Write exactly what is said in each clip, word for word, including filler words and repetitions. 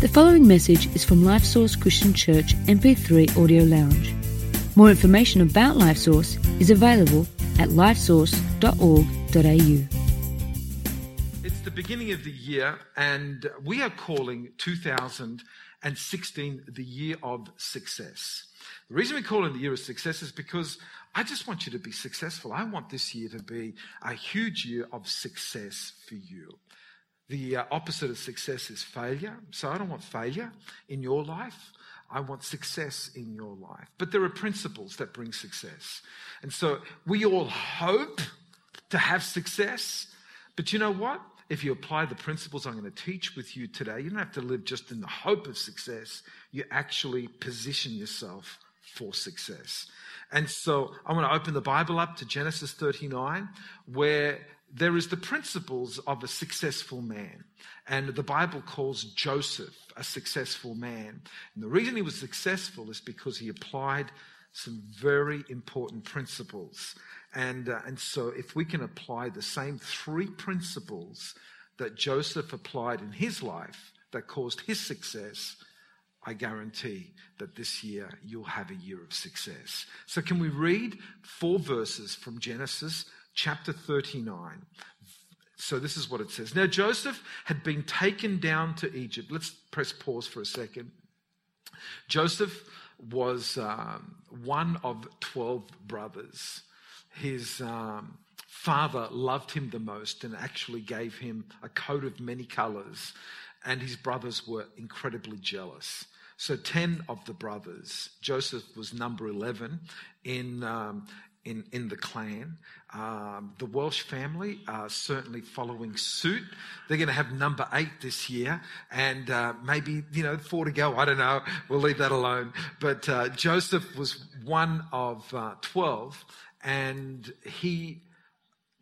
The following message is from Life Source Christian Church M P three Audio Lounge. More information about Life Source is available at life source dot org dot a u. It's the beginning of the year, and we are calling two thousand sixteen the year of success. The reason we call it the year of success is because I just want you to be successful. I want this year to be a huge year of success for you. The opposite of success is failure. So I don't want failure in your life. I want success in your life. But there are principles that bring success. And so we all hope to have success. But you know what? If you apply the principles I'm going to teach with you today, you don't have to live just in the hope of success. You actually position yourself for success. And so I want to open the Bible up to Genesis thirty-nine, where there is the principles of a successful man. And the Bible calls Joseph a successful man. And the reason he was successful is because he applied some very important principles. And, uh, and so if we can apply the same three principles that Joseph applied in his life that caused his success, I guarantee that this year you'll have a year of success. So can we read four verses from Genesis chapter thirty-nine? So this is what it says. Now Joseph had been taken down to Egypt. Let's press pause for a second. Joseph was um, one of twelve brothers. His um, father loved him the most and actually gave him a coat of many colors. And his brothers were incredibly jealous. So ten of the brothers, Joseph was number eleven in um, In, in the clan. Um, the Welsh family are certainly following suit. They're going to have number eight this year, and uh, maybe, you know, four to go. I don't know. We'll leave that alone. But uh, Joseph was one of uh, twelve, and he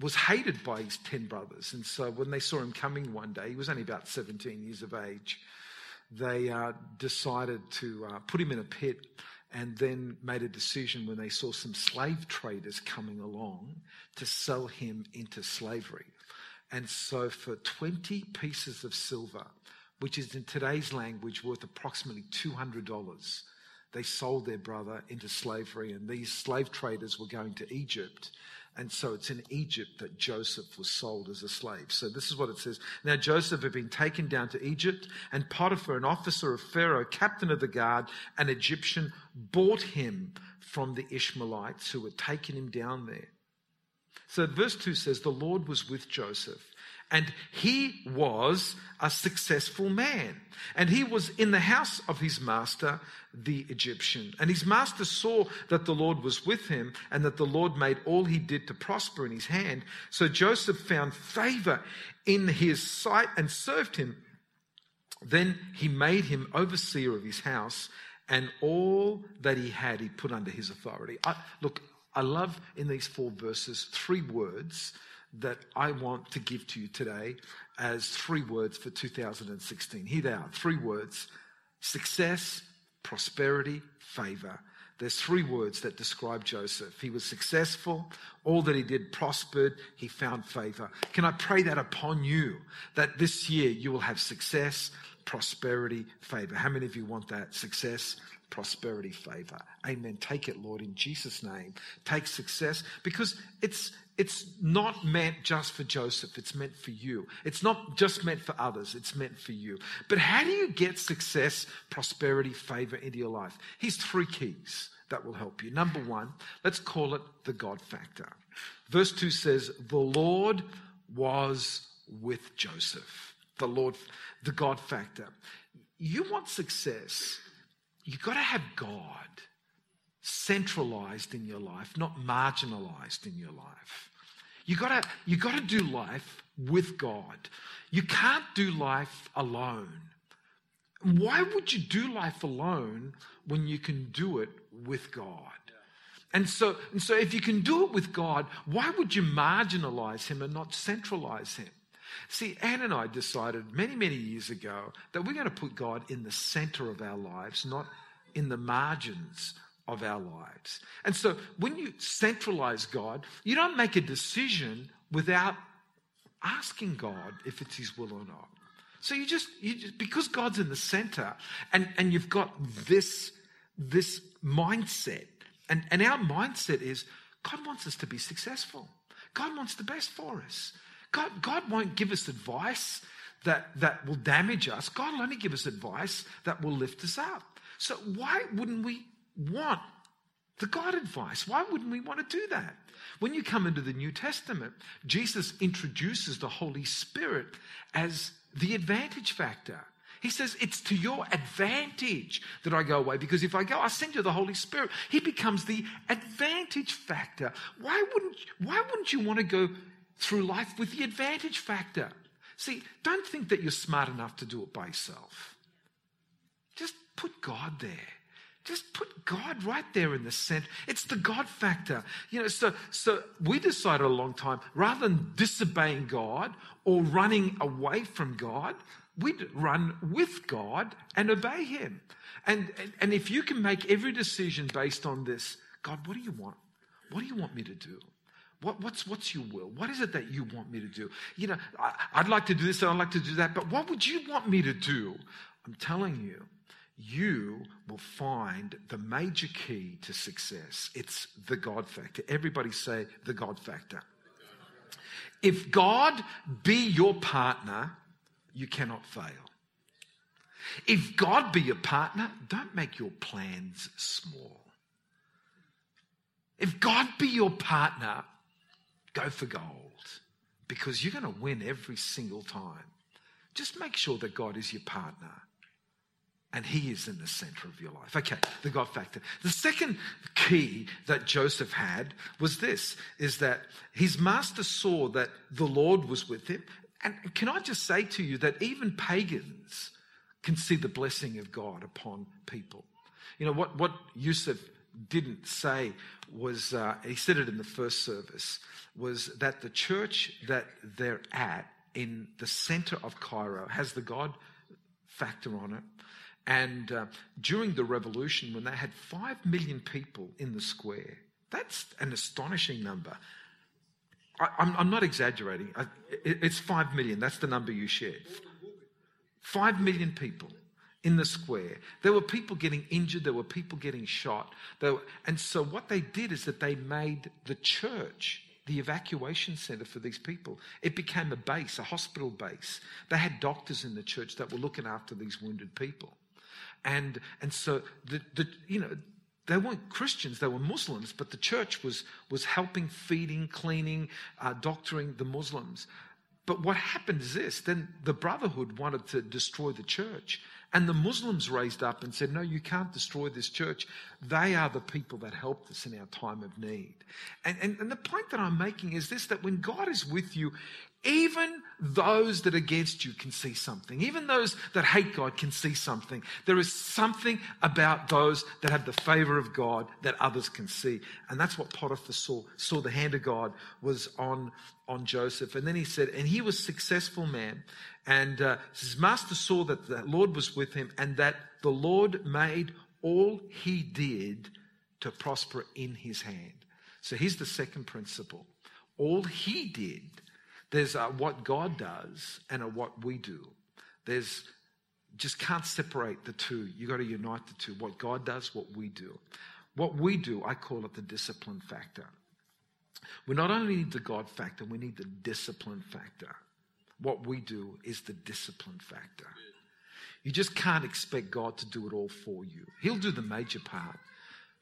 was hated by his ten brothers. And so when they saw him coming one day, he was only about seventeen years of age, they uh, decided to uh, put him in a pit, and then made a decision when they saw some slave traders coming along to sell him into slavery. And so for twenty pieces of silver, which is in today's language worth approximately two hundred dollars, they sold their brother into slavery, and these slave traders were going to Egypt. And so it's in Egypt that Joseph was sold as a slave. So this is what it says. Now Joseph had been taken down to Egypt, and Potiphar, an officer of Pharaoh, captain of the guard, an Egyptian, bought him from the Ishmaelites who had taken him down there. So verse two says, the Lord was with Joseph, and he was a successful man. And he was in the house of his master, the Egyptian. And his master saw that the Lord was with him, and that the Lord made all he did to prosper in his hand. So Joseph found favor in his sight and served him. Then he made him overseer of his house, and all that he had he put under his authority. I, look, I love in these four verses three words that I want to give to you today as three words for two thousand sixteen. Here they are, three words: success, prosperity, favor. There's three words that describe Joseph. He was successful, all that he did prospered, he found favor. Can I pray that upon you, that this year you will have success, prosperity, favor? How many of you want that? Success, prosperity, favor. Amen. Take it, Lord, in Jesus' name. Take success, because it's it's not meant just for Joseph. It's meant for you. It's not just meant for others. It's meant for you. But how do you get success, prosperity, favor into your life? Here's three keys that will help you. Number one, let's call it the God factor. Verse two says, the Lord was with Joseph. The Lord, the God factor. You want success, you've got to have God centralized in your life, not marginalized in your life. You gotta, you gotta do life with God. You can't do life alone. Why would you do life alone when you can do it with God? And so, and so if you can do it with God, why would you marginalize him and not centralize him? See, Anne and I decided many, many years ago that we're going to put God in the center of our lives, not in the margins of our lives. And so when you centralize God, you don't make a decision without asking God if it's his will or not. So you just, you just because God's in the center, and, and you've got this, this mindset, and, and our mindset is God wants us to be successful. God wants the best for us. God, God won't give us advice that, that will damage us. God will only give us advice that will lift us up. So why wouldn't we want the God advice? Why wouldn't we want to do that? When you come into the New Testament, Jesus introduces the Holy Spirit as the advantage factor. He says, it's to your advantage that I go away, because if I go, I send you the Holy Spirit. He becomes the advantage factor. Why wouldn't, why wouldn't you want to go through life with the advantage factor? See, don't think that you're smart enough to do it by yourself. Just put God there. Just put God right there in the center. It's the God factor. You know, so so we decided a long time, rather than disobeying God or running away from God, we'd run with God and obey him. And, and, and if you can make every decision based on this, God, what do you want? What do you want me to do? What, what's, what's your will? What is it that you want me to do? You know, I, I'd like to do this and I'd like to do that, but what would you want me to do? I'm telling you, you will find the major key to success. It's the God factor. Everybody say the God factor. If God be your partner, you cannot fail. If God be your partner, don't make your plans small. If God be your partner, go for gold, because you're going to win every single time. Just make sure that God is your partner, and he is in the center of your life. Okay, the God factor. The second key that Joseph had was this, is that his master saw that the Lord was with him. And can I just say to you that even pagans can see the blessing of God upon people. You know, what, what Yusuf didn't say was, uh, he said it in the first service, was that the church that they're at in the center of Cairo has the God factor on it. And uh, during the revolution, when they had five million people in the square, that's an astonishing number. I, I'm, I'm not exaggerating. I, it, it's five million. That's the number you shared. five million people in the square. There were people getting injured. There were people getting shot. There were, and so what they did is that they made the church the evacuation center for these people. It became a base, a hospital base. They had doctors in the church that were looking after these wounded people. And and so the, the you know they weren't Christians, they were Muslims, but the church was was helping, feeding, cleaning, uh, doctoring the Muslims. But what happened is this: then the Brotherhood wanted to destroy the church, and the Muslims raised up and said, "No, you can't destroy this church. They are the people that helped us in our time of need." And and, and the point that I'm making is this: that when God is with you, even those that are against you can see something. Even those that hate God can see something. There is something about those that have the favor of God that others can see. And that's what Potiphar saw. Saw the hand of God was on, on Joseph. And then he said, and he was a successful man. And uh, his master saw that the Lord was with him, and that the Lord made all he did to prosper in his hand. So here's the second principle. All he did. There's a what God does and a what we do. There's just can't separate the two. You've got to unite the two. What God does, what we do. What we do, I call it the discipline factor. We not only need the God factor, we need the discipline factor. What we do is the discipline factor. You just can't expect God to do it all for you. He'll do the major part,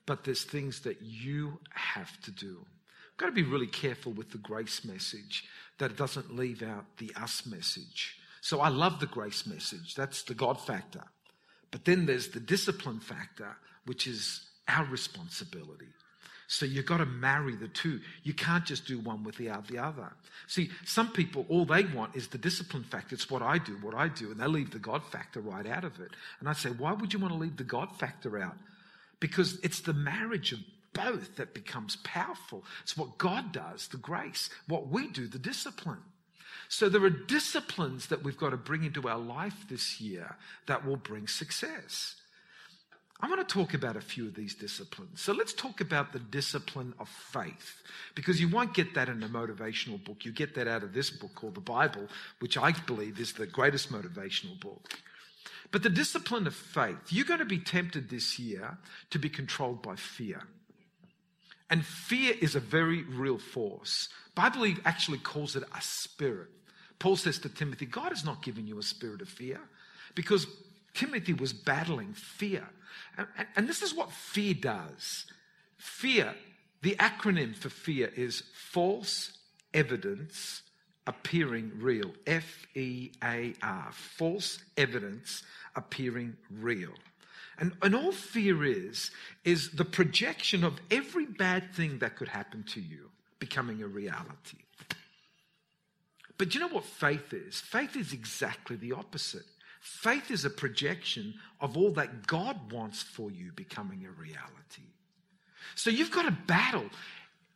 but there's things that you have to do. Got to be really careful with the grace message, that it doesn't leave out the us message. So I love the grace message. That's the God factor. But then there's the discipline factor, which is our responsibility. So you've got to marry the two. You can't just do one without the other. See, some people, all they want is the discipline factor. It's what I do, what I do. And they leave the God factor right out of it. And I say, why would you want to leave the God factor out? Because it's the marriage of both that becomes powerful. It's what God does, the grace. What we do, the discipline. So there are disciplines that we've got to bring into our life this year that will bring success. I want to talk about a few of these disciplines. So let's talk about the discipline of faith, because you won't get that in a motivational book. You get that out of this book called the Bible, which I believe is the greatest motivational book. But the discipline of faith, you're going to be tempted this year to be controlled by fear. And fear is a very real force. The Bible actually calls it a spirit. Paul says to Timothy, God has not given you a spirit of fear, because Timothy was battling fear. And, and, and this is what fear does. Fear, the acronym for fear is false evidence appearing real. F E A R, false evidence appearing real. And, and all fear is, is the projection of every bad thing that could happen to you becoming a reality. But you know what faith is? Faith is exactly the opposite. Faith is a projection of all that God wants for you becoming a reality. So you've got to battle,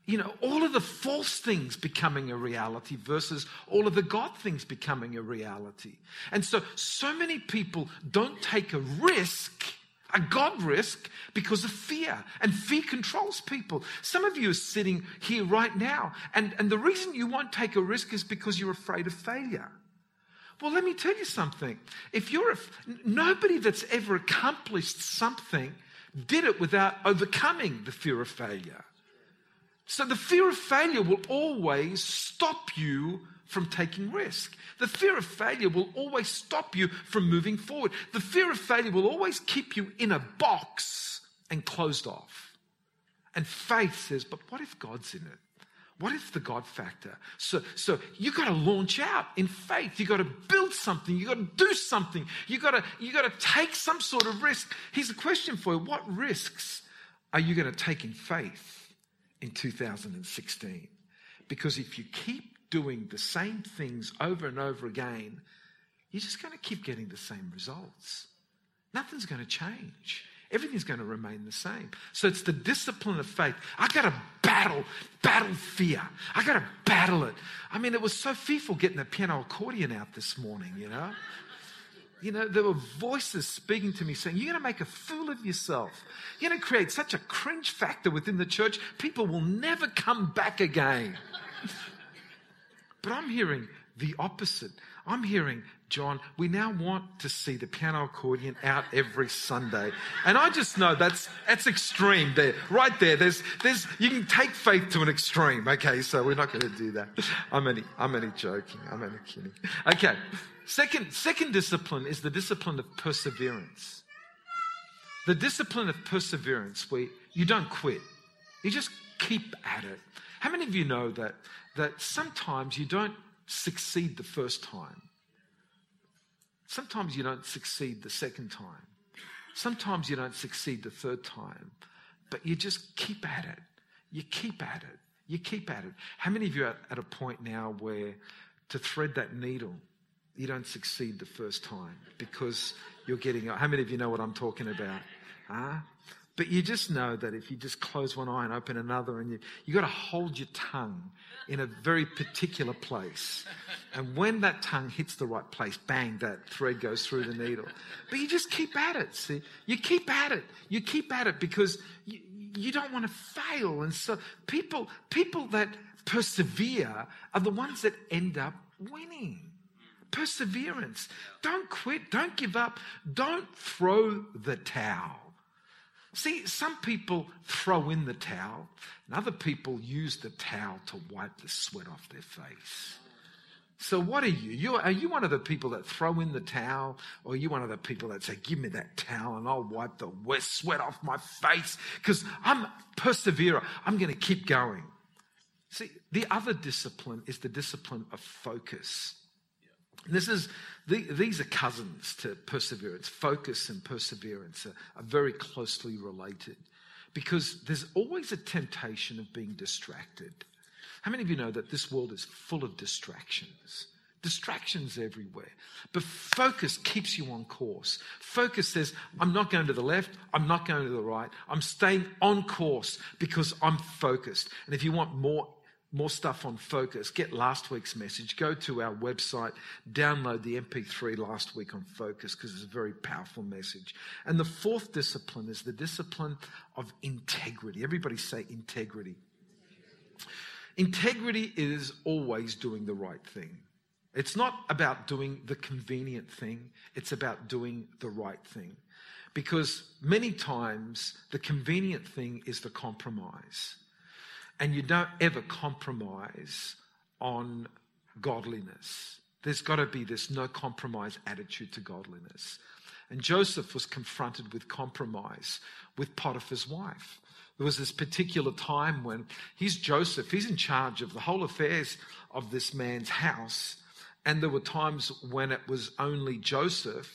you know, all of the false things becoming a reality versus all of the God things becoming a reality. And so, so many people don't take a risk, a God risk, because of fear. And fear controls people. Some of you are sitting here right now, and, and the reason you won't take a risk is because you're afraid of failure. Well, let me tell you something. If you're a, nobody that's ever accomplished something did it without overcoming the fear of failure. So the fear of failure will always stop you from taking risk. The fear of failure will always stop you from moving forward. The fear of failure will always keep you in a box and closed off. And faith says, but what if God's in it? What if the God factor? So, so you got to launch out in faith. You got to build something. You got to do something. You got to you got to take some sort of risk. Here's a question for you: what risks are you going to take in faith in two thousand sixteen? Because if you keep doing the same things over and over again, you're just going to keep getting the same results. Nothing's going to change. Everything's going to remain the same. So it's the discipline of faith. I got to battle, battle fear. I got to battle it. I mean, it was so fearful getting the piano accordion out this morning, you know. You know, there were voices speaking to me saying, you're going to make a fool of yourself. You're going to create such a cringe factor within the church. People will never come back again. But I'm hearing the opposite. I'm hearing, John, we now want to see the piano accordion out every Sunday. And I just know that's that's extreme there. Right there. There's there's you can take faith to an extreme. Okay, so we're not gonna do that. I'm only I'm only joking. I'm only kidding. Okay. Second second discipline is the discipline of perseverance. The discipline of perseverance where you don't quit. You just keep at it. How many of you know that that sometimes you don't succeed the first time? Sometimes you don't succeed the second time. Sometimes you don't succeed the third time. But you just keep at it. You keep at it. You keep at it. How many of you are at a point now where to thread that needle, you don't succeed the first time because you're getting... How many of you know what I'm talking about? Huh? But you just know that if you just close one eye and open another, and you you got to hold your tongue in a very particular place. And when that tongue hits the right place, bang, that thread goes through the needle. But you just keep at it, see? You keep at it. You keep at it because you, you don't want to fail. And so people people that persevere are the ones that end up winning. Perseverance. Don't quit. Don't give up. Don't throw the towel. See, some people throw in the towel, and other people use the towel to wipe the sweat off their face. So what are you? You're, are you one of the people that throw in the towel, or are you one of the people that say, give me that towel and I'll wipe the sweat off my face because I'm a perseverer. I'm going to keep going. See, the other discipline is the discipline of focus. This is the, these are cousins to perseverance. Focus and perseverance are, are very closely related because there's always a temptation of being distracted. How many of you know that this world is full of distractions? Distractions everywhere. But focus keeps you on course. Focus says, I'm not going to the left. I'm not going to the right. I'm staying on course because I'm focused. And if you want more more stuff on focus. Get last week's message. Go to our website. Download the M P three last week on focus because it's a very powerful message. And the fourth discipline is the discipline of integrity. Everybody say integrity. Integrity is always doing the right thing. It's not about doing the convenient thing. It's about doing the right thing. Because many times the convenient thing is the compromise. And you don't ever compromise on godliness. There's got to be this no compromise attitude to godliness. And Joseph was confronted with compromise with Potiphar's wife. There was this particular time when he's Joseph, he's in charge of the whole affairs of this man's house. And there were times when it was only Joseph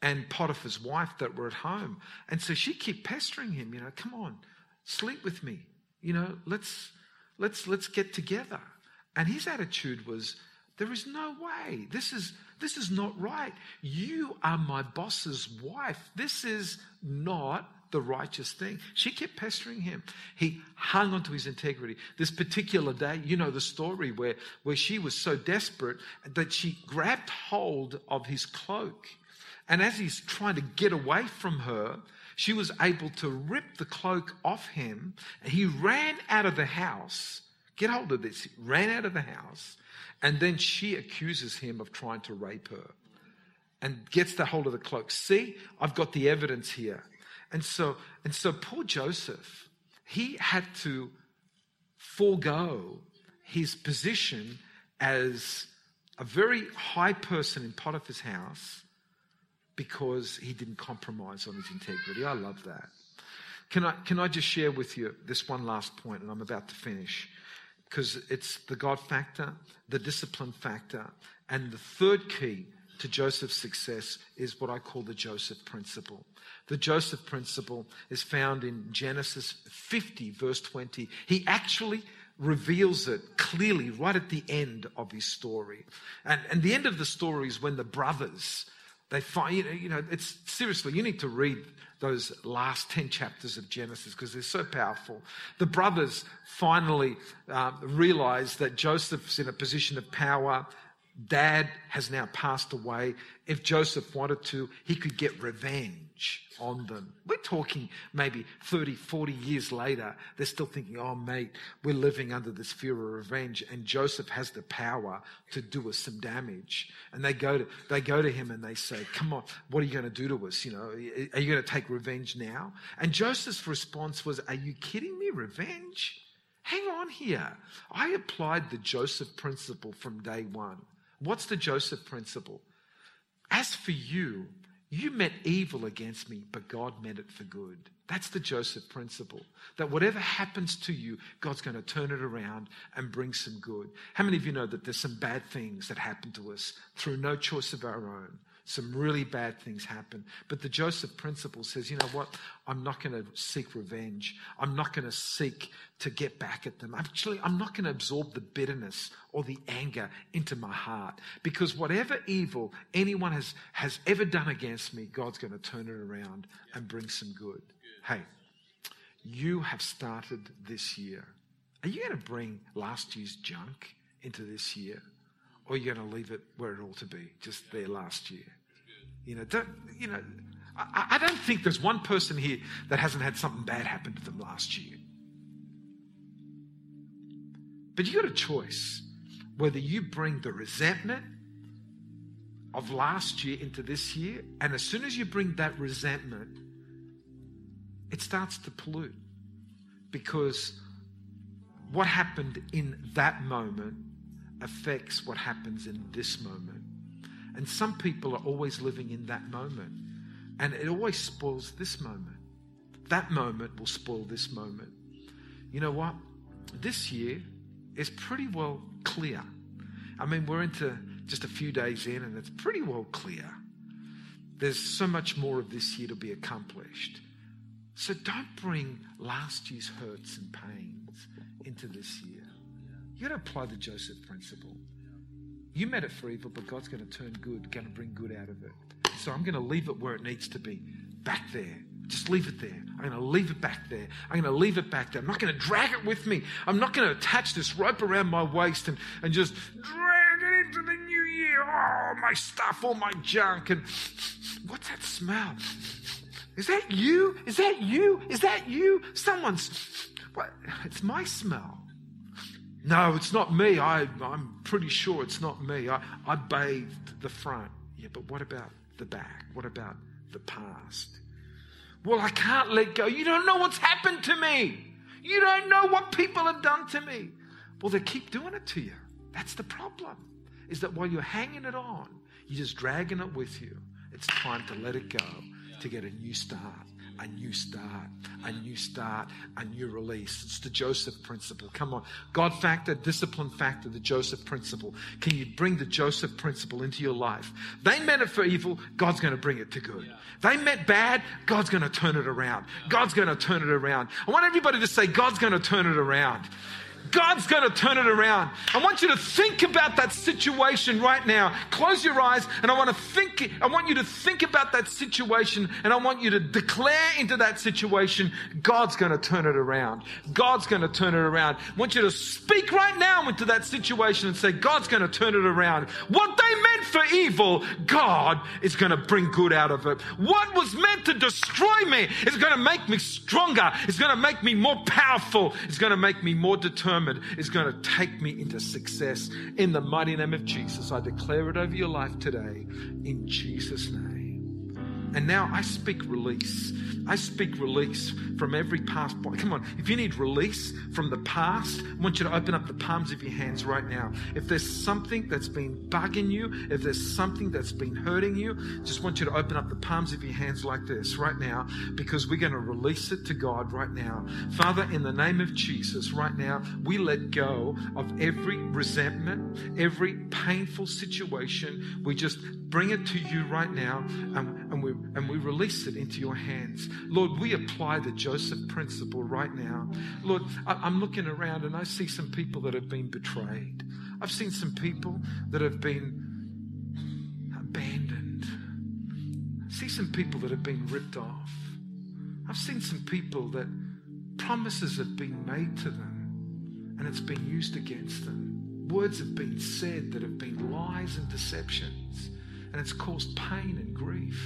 and Potiphar's wife that were at home. And so she kept pestering him, you know, come on, sleep with me. You know, let's let's let's get together. And his attitude was, there is no way. This is this is not right. You are my boss's wife. This is not the righteous thing. She kept pestering him. He hung on to his integrity. This particular day, you know the story where, where she was so desperate that she grabbed hold of his cloak. And as he's trying to get away from her, she was able to rip the cloak off him. He ran out of the house. Get hold of this. He ran out of the house. And then she accuses him of trying to rape her and gets the hold of the cloak. See, I've got the evidence here. And so, and so poor Joseph, he had to forego his position as a very high person in Potiphar's house, because he didn't compromise on his integrity. I love that. Can I can I just share with you this one last point, and I'm about to finish, because it's the God factor, the discipline factor, and the third key to Joseph's success is what I call the Joseph principle. The Joseph principle is found in Genesis fifty, verse twenty. He actually reveals it clearly right at the end of his story. And, and the end of the story is when the brothers... They find, you know, you know, it's seriously, you need to read those last ten chapters of Genesis because they're so powerful. The brothers finally uh, realize that Joseph's in a position of power. Dad has now passed away. If Joseph wanted to, he could get revenge on them. We're talking maybe thirty, forty years later. They're still thinking, oh, mate, we're living under this fear of revenge. And Joseph has the power to do us some damage. And they go to, they go to him and they say, come on, what are you going to do to us? You know, are you going to take revenge now? And Joseph's response was, are you kidding me? Revenge? Hang on here. I applied the Joseph principle from day one. What's the Joseph principle? As for you, you meant evil against me, but God meant it for good. That's the Joseph principle, that whatever happens to you, God's going to turn it around and bring some good. How many of you know that there's some bad things that happen to us through no choice of our own? Some really bad things happen. But the Joseph principle says, you know what? I'm not going to seek revenge. I'm not going to seek to get back at them. Actually, I'm not going to absorb the bitterness or the anger into my heart. Because whatever evil anyone has, has ever done against me, God's going to turn it around and bring some good. Hey, you have started this year. Are you going to bring last year's junk into this year? Or are you going to leave it where it ought to be, just there last year? You know, don't, you know, I, I don't think there's one person here that hasn't had something bad happen to them last year. But you got a choice whether you bring the resentment of last year into this year, and as soon as you bring that resentment, it starts to pollute, because what happened in that moment affects what happens in this moment. And some people are always living in that moment, and it always spoils this moment. That moment will spoil this moment. You know what? This year is pretty well clear. I mean, we're into just a few days in, and it's pretty well clear. There's so much more of this year to be accomplished. So don't bring last year's hurts and pains into this year. You got to apply the Joseph principle. You meant it for evil, but God's going to turn good, going to bring good out of it. So I'm going to leave it where it needs to be, back there just leave it there. I'm going to leave it back there. I'm going to leave it back there. I'm not going to drag it with me. I'm not going to attach this rope around my waist and, and just drag it into the new year. Oh, my stuff, all my junk. And what's that smell? Is that you? Is that you? Is that you? Someone's, what? It's my smell. No, it's not me. I, I'm pretty sure it's not me. I, I bathed the front. Yeah, but what about the back? What about the past? Well, I can't let go. You don't know what's happened to me. You don't know what people have done to me. Well, they keep doing it to you. That's the problem, is that while you're hanging it on, you're just dragging it with you. It's time to let it go, to get a new start, a new start, a new start, a new release. It's the Joseph principle. Come on. God factor, discipline factor, the Joseph principle. Can you bring the Joseph principle into your life? They meant it for evil. God's going to bring it to good. Yeah. They meant bad. God's going to turn it around. Yeah. God's going to turn it around. I want everybody to say, God's going to turn it around. God's going to turn it around. I want you to think about that situation right now. Close your eyes, and I want to think. I want you to think about that situation, and I want you to declare into that situation, God's going to turn it around. God's going to turn it around. I want you to speak right now into that situation and say, God's going to turn it around. What they meant for evil, God is going to bring good out of it. What was meant to destroy me is going to make me stronger. It's going to make me more powerful. It's going to make me more determined. Is going to take me into success. In the mighty name of Jesus, I declare it over your life today, in Jesus' name. And now I speak release. I speak release from every past. Come on, if you need release from the past, I want you to open up the palms of your hands right now. If there's something that's been bugging you, if there's something that's been hurting you, just want you to open up the palms of your hands like this right now, because we're going to release it to God right now. Father, in the name of Jesus, right now, we let go of every resentment, every painful situation. We just bring it to you right now, and, and, we, and we release it into your hands. Lord, we apply the Joseph principle right now. Lord, I, I'm looking around and I see some people that have been betrayed. I've seen some people that have been abandoned. I see some people that have been ripped off. I've seen some people that promises have been made to them and it's been used against them. Words have been said that have been lies and deceptions, and it's caused pain and grief.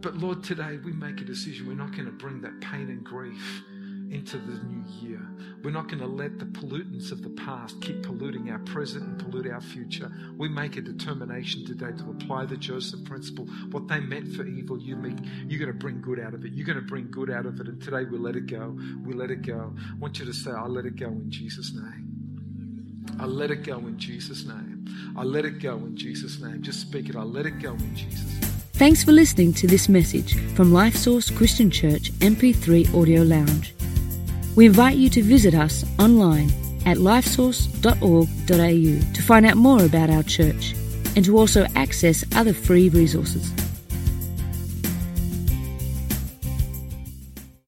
But Lord, today we make a decision. We're not going to bring that pain and grief into the new year. We're not going to let the pollutants of the past keep polluting our present and pollute our future. We make a determination today to apply the Joseph principle. What they meant for evil, you make, you're going to bring good out of it. You're going to bring good out of it. And today we let it go. We let it go. I want you to say, I let it go in Jesus' name. I let it go in Jesus' name. I let it go in Jesus' name. Just speak it. I let it go in Jesus' name. Thanks for listening to this message from Life Source Christian Church M P three Audio Lounge. We invite you to visit us online at lifesource dot org dot a u to find out more about our church and to also access other free resources.